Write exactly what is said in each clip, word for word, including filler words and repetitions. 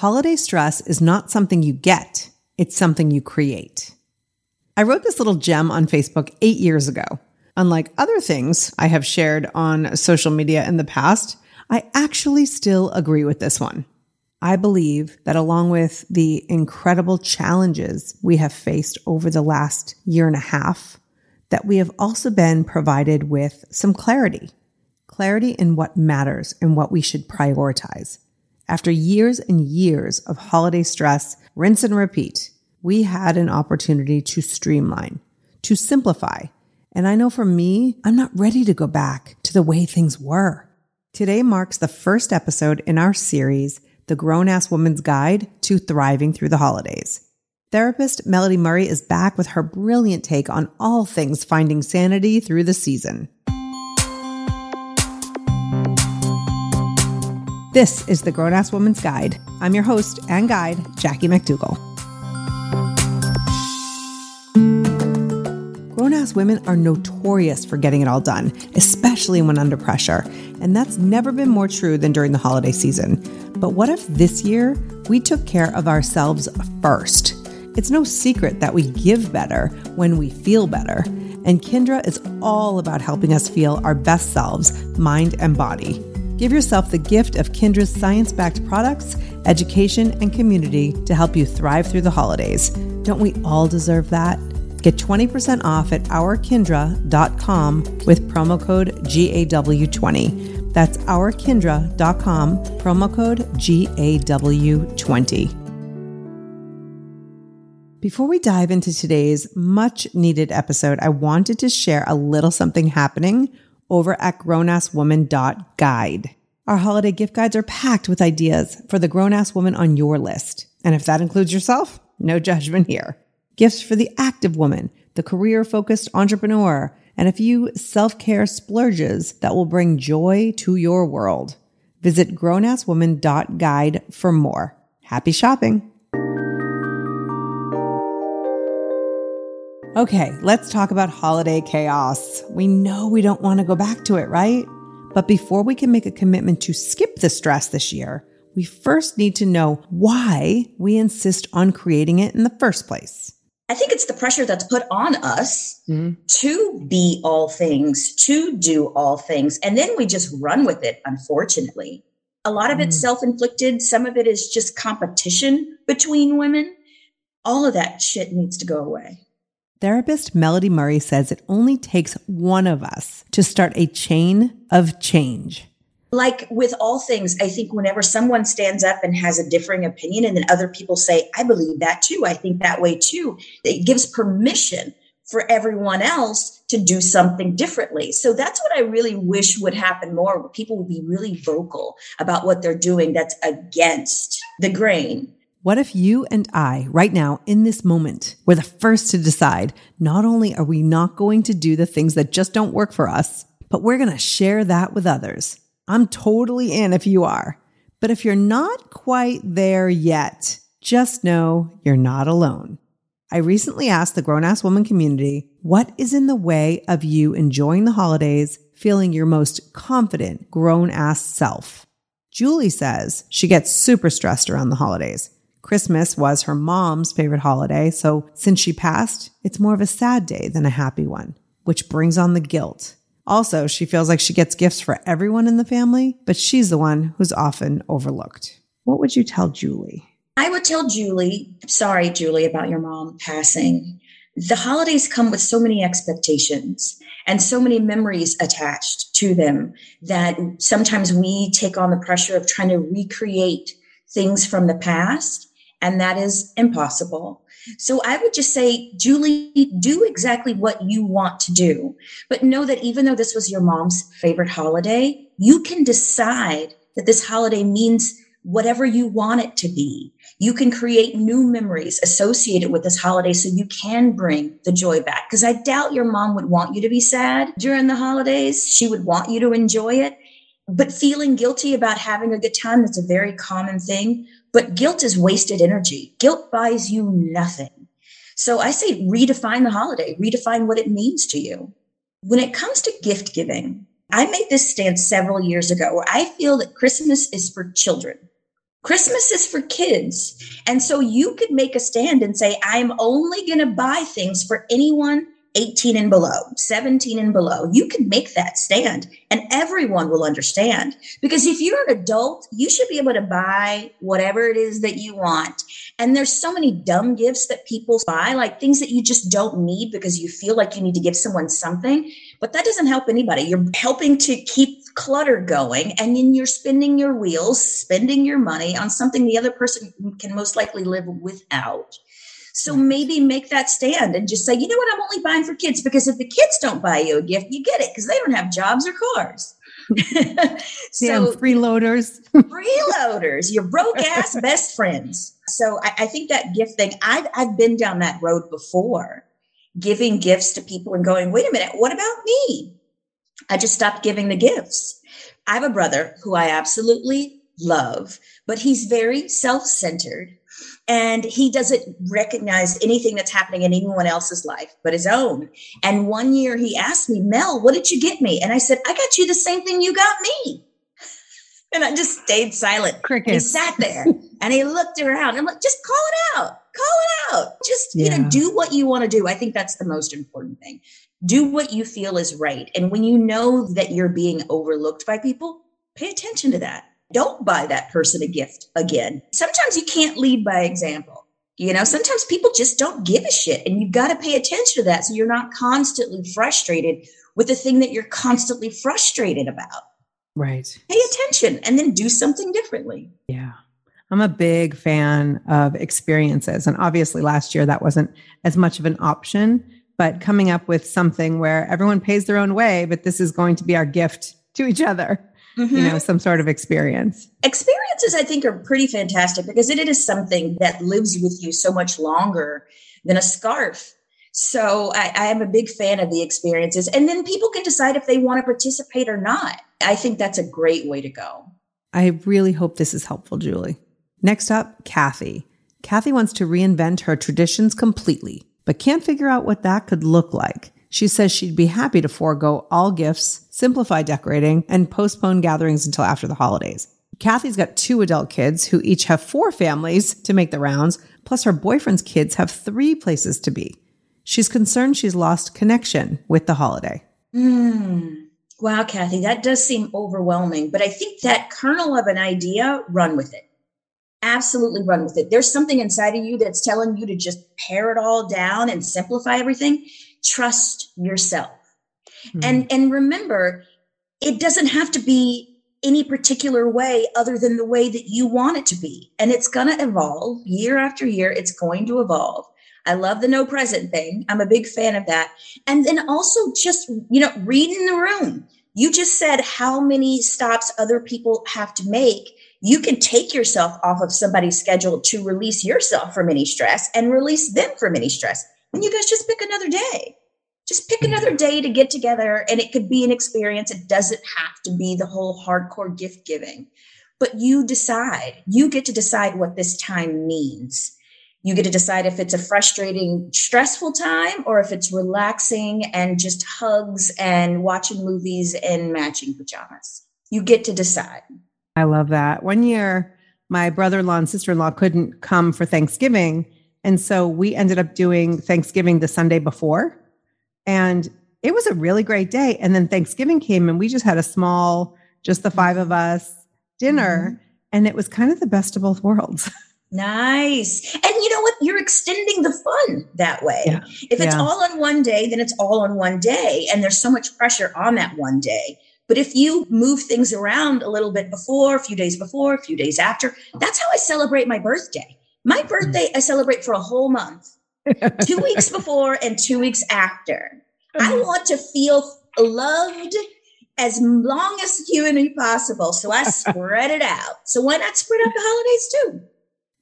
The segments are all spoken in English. Holiday stress is not something you get. It's something you create. I wrote this little gem on Facebook eight years ago. Unlike other things I have shared on social media in the past, I actually still agree with this one. I believe that along with the incredible challenges we have faced over the last year and a half, that we have also been provided with some clarity. Clarity in what matters and what we should prioritize. After years and years of holiday stress, rinse and repeat, we had an opportunity to streamline, to simplify. And I know for me, I'm not ready to go back to the way things were. Today marks the first episode in our series, The Grown-Ass Woman's Guide to Thriving Through the Holidays. Therapist Melody Murray is back with her brilliant take on all things finding sanity through the season. This is The Grown-Ass Woman's Guide. I'm your host and guide, Jackie McDougall. Grown-ass women are notorious for getting it all done, especially when under pressure. And that's never been more true than during the holiday season. But what if this year we took care of ourselves first? It's no secret that we give better when we feel better. And Kindra is all about helping us feel our best selves, mind and body. Give yourself the gift of Kindra's science-backed products, education, and community to help you thrive through the holidays. Don't we all deserve that? Get twenty percent off at our kindra dot com with promo code G A W twenty. That's our kindra dot com, promo code G A W twenty. Before we dive into today's much-needed episode, I wanted to share a little something happening over at grown ass woman dot guide. Our holiday gift guides are packed with ideas for the grown-ass woman on your list. And if that includes yourself, no judgment here. Gifts for the active woman, the career-focused entrepreneur, and a few self-care splurges that will bring joy to your world. Visit grown ass woman dot guide for more. Happy shopping. Okay, let's talk about holiday chaos. We know we don't want to go back to it, right? But before we can make a commitment to skip the stress this year, we first need to know why we insist on creating it in the first place. I think it's the pressure that's put on us mm-hmm. to be all things, to do all things. And then we just run with it, unfortunately. A lot mm-hmm. of it's self-inflicted. Some of it is just competition between women. All of that shit needs to go away. Therapist Melody Murray says it only takes one of us to start a chain of change. Like with all things, I think whenever someone stands up and has a differing opinion and then other people say, I believe that too, I think that way too, it gives permission for everyone else to do something differently. So that's what I really wish would happen more. People would be really vocal about what they're doing that's against the grain. What if you and I, right now, in this moment, were the first to decide, not only are we not going to do the things that just don't work for us, but we're going to share that with others. I'm totally in if you are. But if you're not quite there yet, just know you're not alone. I recently asked the Grown-Ass Woman community, what is in the way of you enjoying the holidays, feeling your most confident grown-ass self? Julie says she gets super stressed around the holidays. Christmas was her mom's favorite holiday, so since she passed, it's more of a sad day than a happy one, which brings on the guilt. Also, she feels like she gets gifts for everyone in the family, but she's the one who's often overlooked. What would you tell Julie? I would tell Julie, sorry, Julie, about your mom passing. The holidays come with so many expectations and so many memories attached to them that sometimes we take on the pressure of trying to recreate things from the past, and that is impossible. So I would just say, Julie, do exactly what you want to do, but know that even though this was your mom's favorite holiday, you can decide that this holiday means whatever you want it to be. You can create new memories associated with this holiday so you can bring the joy back. Because I doubt your mom would want you to be sad during the holidays. She would want you to enjoy it. But feeling guilty about having a good time, that's a very common thing. But guilt is wasted energy. Guilt buys you nothing. So I say redefine the holiday, redefine what it means to you. When it comes to gift giving, I made this stance several years ago where I feel that Christmas is for children. Christmas is for kids. And so you could make a stand and say, I'm only going to buy things for anyone eighteen and below, seventeen and below. You can make that stand and everyone will understand. Because if you're an adult, you should be able to buy whatever it is that you want. And there's so many dumb gifts that people buy, like things that you just don't need because you feel like you need to give someone something. But that doesn't help anybody. You're helping to keep clutter going. And then you're spinning your wheels, spending your money on something the other person can most likely live without. So maybe make that stand and just say, you know what, I'm only buying for kids, because if the kids don't buy you a gift, you get it because they don't have jobs or cars. So damn freeloaders, freeloaders, your broke ass best friends. So I, I think that gift thing, I've, I've been down that road before, giving gifts to people and going, wait a minute, what about me? I just stopped giving the gifts. I have a brother who I absolutely love, but he's very self-centered. And he doesn't recognize anything that's happening in anyone else's life but his own. And one year he asked me, Mel, what did you get me? And I said, I got you the same thing you got me. And I just stayed silent. Crickets. He sat there and he looked around. I'm like, just call it out. Call it out. Just, yeah. you know, do what you want to do. I think that's the most important thing. Do what you feel is right. And when you know that you're being overlooked by people, pay attention to that. Don't buy that person a gift again. Sometimes you can't lead by example. You know, sometimes people just don't give a shit, and you've got to pay attention to that. So you're not constantly frustrated with the thing that you're constantly frustrated about. Right. Pay attention and then do something differently. Yeah. I'm a big fan of experiences. And obviously last year that wasn't as much of an option, but coming up with something where everyone pays their own way, but this is going to be our gift to each other. Mm-hmm. You know, some sort of experience. Experiences, I think, are pretty fantastic because it is something that lives with you so much longer than a scarf. So I, I am a big fan of the experiences. And then people can decide if they want to participate or not. I think that's a great way to go. I really hope this is helpful, Julie. Next up, Kathy. Kathy wants to reinvent her traditions completely, but can't figure out what that could look like. She says she'd be happy to forego all gifts, simplify decorating, and postpone gatherings until after the holidays. Kathy's got two adult kids who each have four families to make the rounds, plus her boyfriend's kids have three places to be. She's concerned she's lost connection with the holiday. Mm. Wow, Kathy, that does seem overwhelming, but I think that kernel of an idea, run with it. Absolutely run with it. There's something inside of you that's telling you to just pare it all down and simplify everything. Trust yourself. Mm-hmm. And, and remember, it doesn't have to be any particular way other than the way that you want it to be. And it's going to evolve year after year. It's going to evolve. I love the no present thing. I'm a big fan of that. And then also just, you know, read in the room. You just said how many stops other people have to make. You can take yourself off of somebody's schedule to release yourself from any stress and release them from any stress. And you guys just pick another day. Just pick another day to get together. And it could be an experience. It doesn't have to be the whole hardcore gift giving. But you decide. You get to decide what this time means. You get to decide if it's a frustrating, stressful time or if it's relaxing and just hugs and watching movies and matching pajamas. You get to decide. I love that. One year, my brother-in-law and sister-in-law couldn't come for Thanksgiving. And so we ended up doing Thanksgiving the Sunday before, and it was a really great day. And then Thanksgiving came and we just had a small, just the five of us dinner. Mm-hmm. And it was kind of the best of both worlds. Nice. And you know what? You're extending the fun that way. Yeah. If it's yeah. all on one day, then it's all on one day. And there's so much pressure on that one day. But if you move things around a little bit before, a few days before, a few days after, that's how I celebrate my birthday. My birthday, I celebrate for a whole month, two weeks before and two weeks after. I want to feel loved as long as humanly possible. So I spread it out. So why not spread out the holidays too?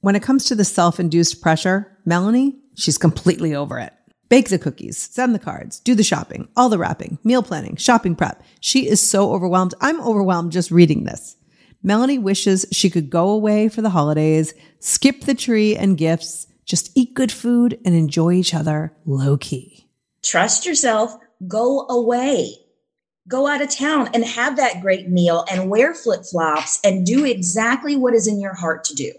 When it comes to the self-induced pressure, Melanie, she's completely over it. Bake the cookies, send the cards, do the shopping, all the wrapping, meal planning, shopping prep. She is so overwhelmed. I'm overwhelmed just reading this. Melanie wishes she could go away for the holidays, skip the tree and gifts, just eat good food and enjoy each other low key. Trust yourself. Go away. go out of town and have that great meal and wear flip-flops and do exactly what is in your heart to do.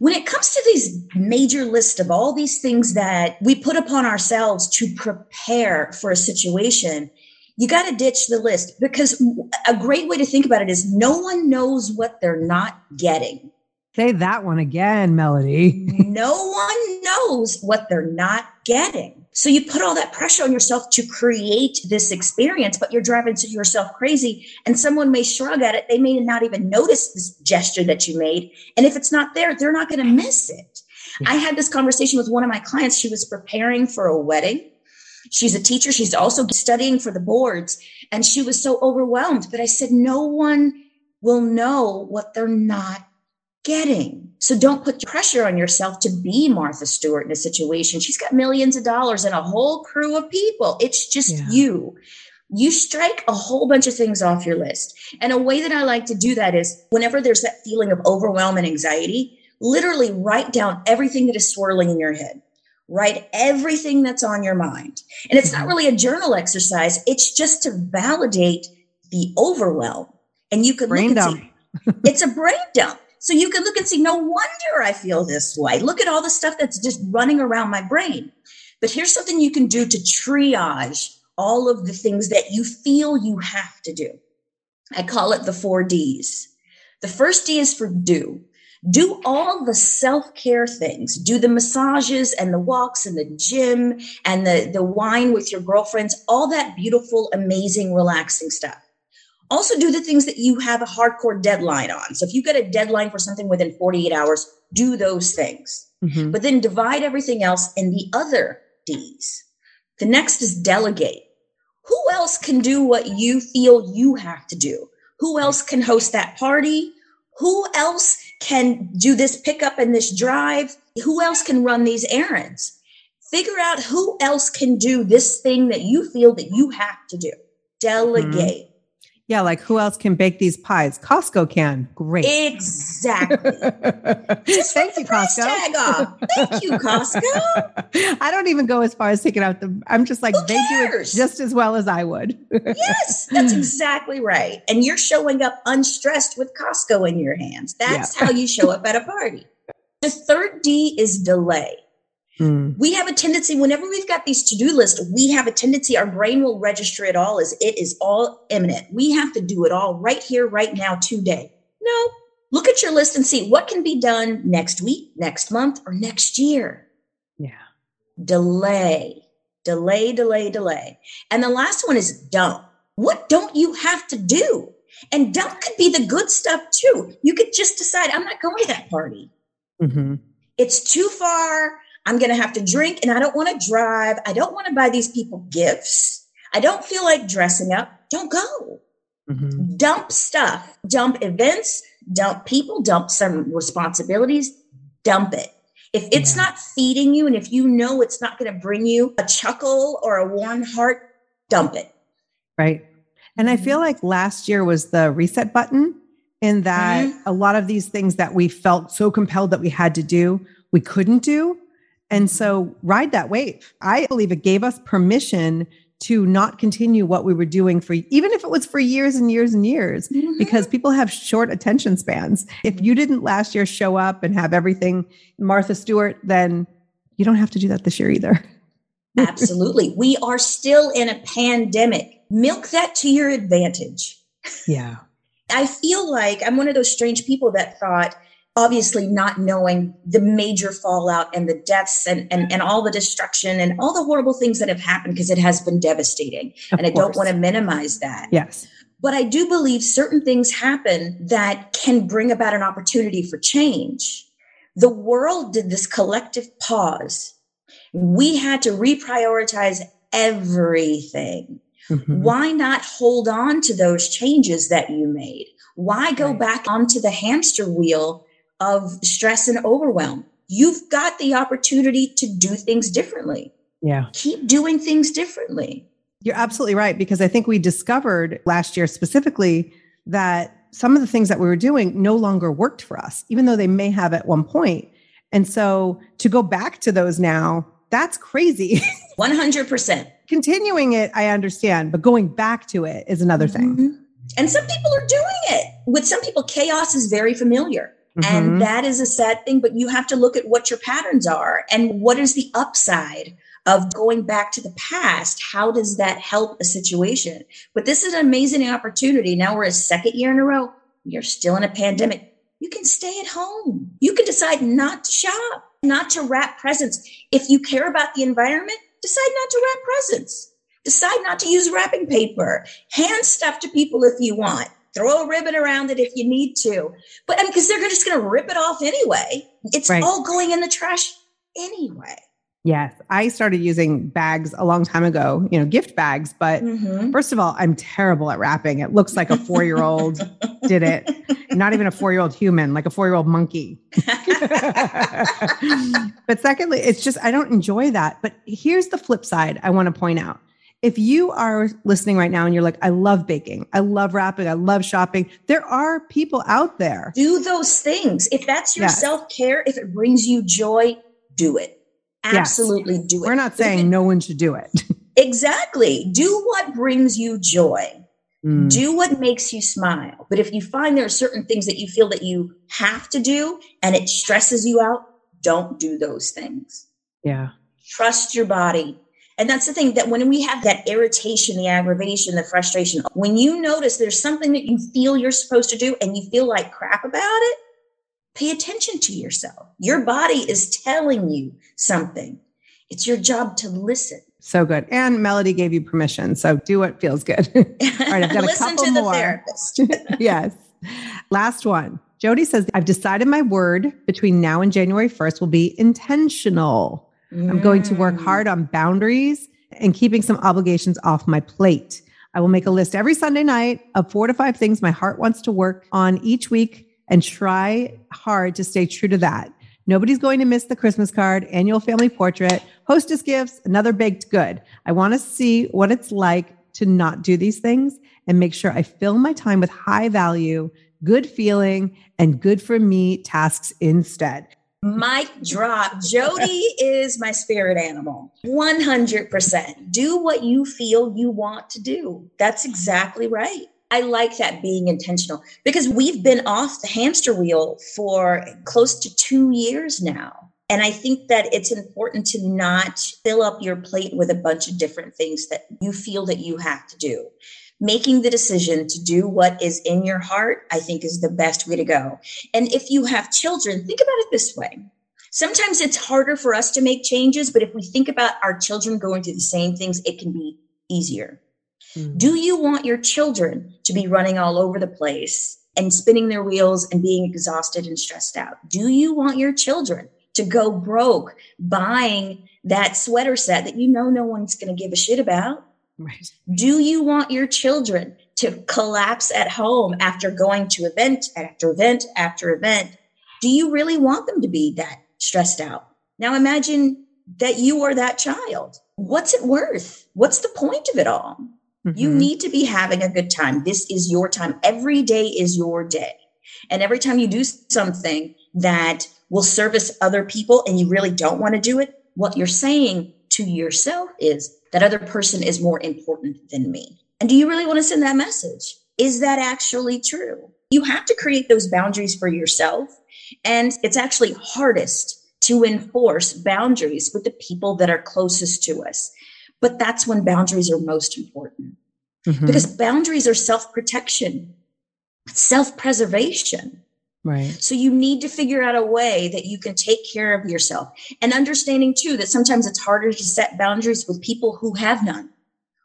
When it comes to these major list of all these things that we put upon ourselves to prepare for a situation, you got to ditch the list, because a great way to think about it is no one knows what they're not getting. Say that one again, Melody. No one knows what they're not getting. So you put all that pressure on yourself to create this experience, but you're driving yourself crazy, and someone may shrug at it. They may not even notice this gesture that you made. And if it's not there, they're not going to miss it. Yeah. I had this conversation with one of my clients. She was preparing for a wedding. She's a teacher. She's also studying for the boards. And she was so overwhelmed. But I said, no one will know what they're not getting. So don't put pressure on yourself to be Martha Stewart in a situation. She's got millions of dollars and a whole crew of people. It's just yeah. you. You strike a whole bunch of things off your list. And a way that I like to do that is whenever there's that feeling of overwhelm and anxiety, literally write down everything that is swirling in your head. Write everything that's on your mind. And it's not really a journal exercise. It's just to validate the overwhelm. And you can brain look and dump. See, it's a brain dump. So you can look and see, no wonder I feel this way. Look at all the stuff that's just running around my brain. But here's something you can do to triage all of the things that you feel you have to do. I call it the four D's. The first D is for do. Do all the self-care things. Do the massages and the walks and the gym and the, the wine with your girlfriends, all that beautiful, amazing, relaxing stuff. Also do the things that you have a hardcore deadline on. So if you've got a deadline for something within forty-eight hours, do those things. Mm-hmm. But then divide everything else in the other D's. The next is delegate. Who else can do what you feel you have to do? Who else can host that party? Who else can do this pickup and this drive? Who else can run these errands? Figure out who else can do this thing that you feel that you have to do. Delegate. Mm-hmm. Yeah, like who else can bake these pies? Costco can. Great. Exactly. Just Thank you, Costco. Tag off. Thank you, Costco. I don't even go as far as taking out the, I'm just like, they do it just as well as I would. Yes, that's exactly right. And you're showing up unstressed with Costco in your hands. That's yeah. how you show up at a party. The third D is delay. Mm. We have a tendency, whenever we've got these to-do lists, we have a tendency, our brain will register it all as it is all imminent. We have to do it all right here, right now, today. No, look at your list and see what can be done next week, next month, or next year. Yeah. Delay, delay, delay, delay. And the last one is don't. What don't you have to do? And don't could be the good stuff too. You could just decide, I'm not going to that party. Mm-hmm. It's too far. I'm going to have to drink and I don't want to drive. I don't want to buy these people gifts. I don't feel like dressing up. Don't go. Mm-hmm. Dump stuff, dump events, dump people, dump some responsibilities, dump it. If it's yeah. not feeding you and if you know it's not going to bring you a chuckle or a warm heart, dump it. Right. And I feel like last year was the reset button in that mm-hmm. a lot of these things that we felt so compelled that we had to do, we couldn't do. And so ride that wave. I believe it gave us permission to not continue what we were doing for, even if it was for years and years and years, mm-hmm. because people have short attention spans. If you didn't last year show up and have everything Martha Stewart, then you don't have to do that this year either. Absolutely. We are still in a pandemic. Milk that to your advantage. Yeah. I feel like I'm one of those strange people that thought, obviously not knowing the major fallout and the deaths and, and, and all the destruction and all the horrible things that have happened, because it has been devastating. Of and I course. Don't want to minimize that. Yes. But I do believe certain things happen that can bring about an opportunity for change. The world did this collective pause. We had to reprioritize everything. Mm-hmm. Why not hold on to those changes that you made? Why go right. back onto the hamster wheel of stress and overwhelm? You've got the opportunity to do things differently. Yeah. Keep doing things differently. You're absolutely right. Because I think we discovered last year specifically that some of the things that we were doing no longer worked for us, even though they may have at one point. And so to go back to those now, that's crazy. one hundred percent. continuing it, I understand, but going back to it is another thing. Mm-hmm. And some people are doing it. With some people, chaos is very familiar. Mm-hmm. And that is a sad thing, but you have to look at what your patterns are and what is the upside of going back to the past. How does that help a situation? But this is an amazing opportunity. Now we're a second year in a row. You're still in a pandemic. You can stay at home. You can decide not to shop, not to wrap presents. If you care about the environment, decide not to wrap presents. Decide not to use wrapping paper. Hand stuff to people if you want. Throw a ribbon around it if you need to. But I mean, because they're just going to rip it off anyway. It's right. all going in the trash anyway. Yes. I started using bags a long time ago, you know, gift bags. But mm-hmm. first of all, I'm terrible at wrapping. It looks like a four-year-old did it. Not even a four-year-old human, like a four-year-old monkey. But secondly, it's just, I don't enjoy that. But here's the flip side I want to point out. If you are listening right now and you're like, I love baking, I love wrapping, I love shopping, there are people out there. Do those things. If that's your yes. self-care, if it brings you joy, do it. Absolutely yes. do it. We're not saying it, no one should do it. Exactly. Do what brings you joy. Mm. Do what makes you smile. But if you find there are certain things that you feel that you have to do and it stresses you out, don't do those things. Yeah. Trust your body. And that's the thing, that when we have that irritation, the aggravation, the frustration, when you notice there's something that you feel you're supposed to do and you feel like crap about it, pay attention to yourself. Your body is telling you something. It's your job to listen. So good. And Melody gave you permission. So do what feels good. All right, I've got a couple to the more. Therapist. Yes. Last one. Jody says, I've decided my word between now and January first will be intentional. I'm going to work hard on boundaries and keeping some obligations off my plate. I will make a list every Sunday night of four to five things my heart wants to work on each week and try hard to stay true to that. Nobody's going to miss the Christmas card, annual family portrait, hostess gifts, another baked good. I want to see what it's like to not do these things and make sure I fill my time with high value, good feeling, and good for me tasks instead. Mic drop. Jody is my spirit animal. one hundred percent. Do what you feel you want to do. That's exactly right. I like that, being intentional, because we've been off the hamster wheel for close to two years now. And I think that it's important to not fill up your plate with a bunch of different things that you feel that you have to do. Making the decision to do what is in your heart, I think, is the best way to go. And if you have children, think about it this way. Sometimes it's harder for us to make changes, but if we think about our children going through the same things, it can be easier. Mm. Do you want your children to be running all over the place and spinning their wheels and being exhausted and stressed out? Do you want your children to go broke buying that sweater set that you know no one's going to give a shit about? Right. Do you want your children to collapse at home after going to event after event after event? Do you really want them to be that stressed out? Now imagine that you are that child. What's it worth? What's the point of it all? Mm-hmm. You need to be having a good time. This is your time. Every day is your day. And every time you do something that will service other people and you really don't want to do it, what you're saying to yourself is, that other person is more important than me. And do you really want to send that message? Is that actually true? You have to create those boundaries for yourself. And it's actually hardest to enforce boundaries with the people that are closest to us. But that's when boundaries are most important. Mm-hmm. Because boundaries are self-protection, self-preservation. Right. So you need to figure out a way that you can take care of yourself, and understanding too, that sometimes it's harder to set boundaries with people who have none,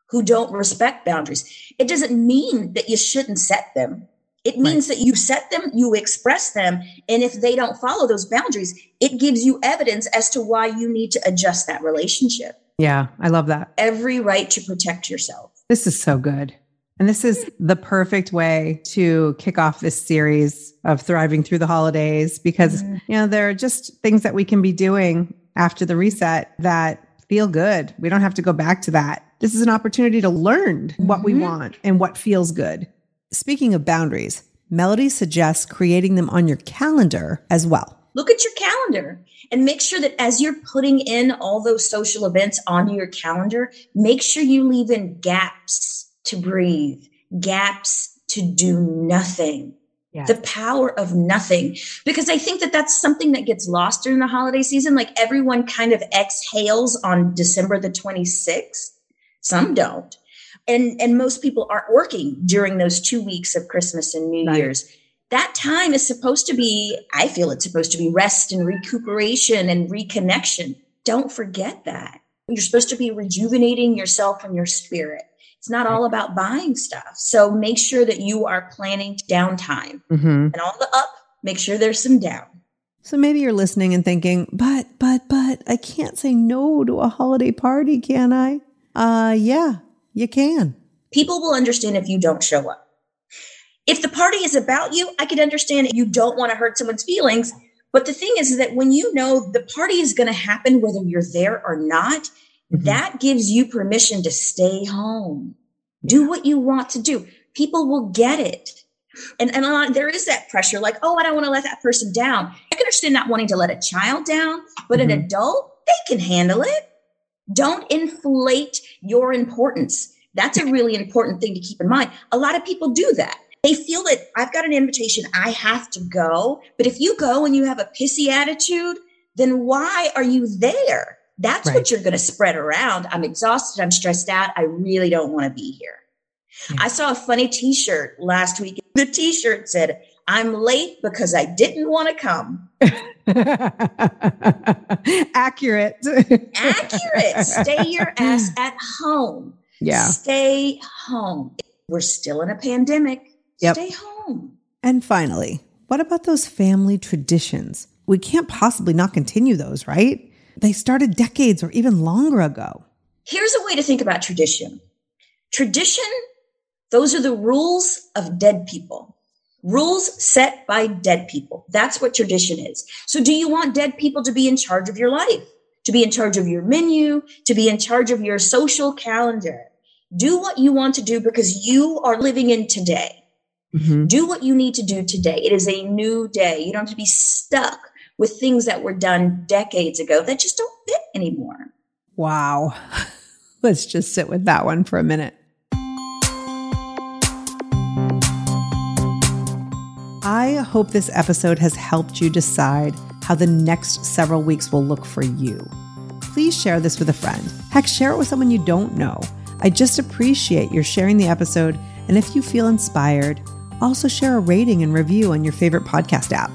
who don't respect boundaries. It doesn't mean that you shouldn't set them. It means right. that you set them, you express them. And if they don't follow those boundaries, it gives you evidence as to why you need to adjust that relationship. Yeah. I love that. Every right to protect yourself. This is so good. And this is the perfect way to kick off this series of Thriving Through the Holidays, because, mm-hmm. you know, there are just things that we can be doing after the reset that feel good. We don't have to go back to that. This is an opportunity to learn mm-hmm. what we want and what feels good. Speaking of boundaries, Melody suggests creating them on your calendar as well. Look at your calendar and make sure that as you're putting in all those social events on your calendar, make sure you leave in gaps to breathe, gaps to do nothing. Yeah. The power of nothing, because I think that that's something that gets lost during the holiday season. Like everyone kind of exhales on December the twenty-sixth. Some don't. And, and most people aren't working during those two weeks of Christmas and New right. Year's. That time is supposed to be, I feel it's supposed to be rest and recuperation and reconnection. Don't forget that. You're supposed to be rejuvenating yourself and your spirit. It's not all about buying stuff. So make sure that you are planning downtime mm-hmm. and all the up, make sure there's some down. So maybe you're listening and thinking, but, but, but I can't say no to a holiday party, can I? Uh, yeah, you can. People will understand if you don't show up. If the party is about you, I could understand you don't want to hurt someone's feelings. But the thing is that when you know the party is going to happen, whether you're there or not, mm-hmm. that gives you permission to stay home, do what you want to do. People will get it. And, and uh, there is that pressure like, oh, I don't want to let that person down. I can understand not wanting to let a child down, but mm-hmm. an adult, they can handle it. Don't inflate your importance. That's a really important thing to keep in mind. A lot of people do that. They feel that I've got an invitation, I have to go. But if you go and you have a pissy attitude, then why are you there? That's right. What you're going to spread around. I'm exhausted. I'm stressed out. I really don't want to be here. Yeah. I saw a funny t-shirt last week. The t-shirt said, I'm late because I didn't want to come. Accurate. Accurate. Stay your ass at home. Yeah. Stay home. We're still in a pandemic. Yep. Stay home. And finally, what about those family traditions? We can't possibly not continue those, right? They started decades or even longer ago. Here's a way to think about tradition. Tradition, those are the rules of dead people. Rules set by dead people. That's what tradition is. So do you want dead people to be in charge of your life, to be in charge of your menu, to be in charge of your social calendar? Do what you want to do because you are living in today. Mm-hmm. Do what you need to do today. It is a new day. You don't have to be stuck with things that were done decades ago that just don't fit anymore. Wow. Let's just sit with that one for a minute. I hope this episode has helped you decide how the next several weeks will look for you. Please share this with a friend. Heck, share it with someone you don't know. I just appreciate your sharing the episode. And if you feel inspired, also share a rating and review on your favorite podcast app.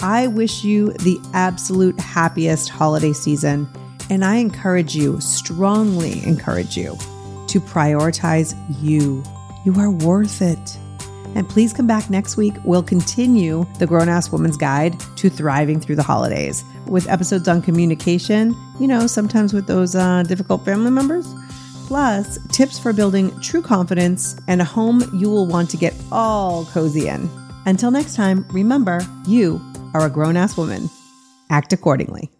I wish you the absolute happiest holiday season, and I encourage you, strongly encourage you, to prioritize you. You are worth it. And please come back next week. We'll continue the Grown-Ass Woman's Guide to Thriving Through the Holidays with episodes on communication, you know, sometimes with those uh, difficult family members, plus tips for building true confidence and a home you will want to get all cozy in. Until next time, remember, you are a grown-ass woman. Act accordingly.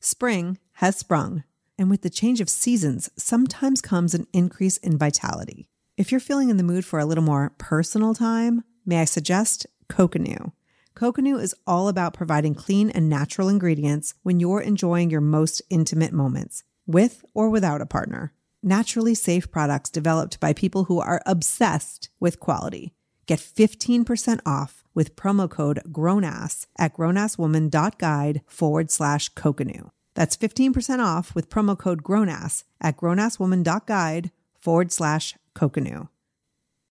Spring has sprung, and with the change of seasons sometimes comes an increase in vitality. If you're feeling in the mood for a little more personal time, may I suggest COCONU. COCONU is all about providing clean and natural ingredients when you're enjoying your most intimate moments, with or without a partner. Naturally safe products developed by people who are obsessed with quality. Get fifteen percent off with promo code GROWNASS at grownasswoman dot guide forward slash coconu. That's fifteen percent off with promo code GROWNASS at grownasswoman dot guide forward slash coconu.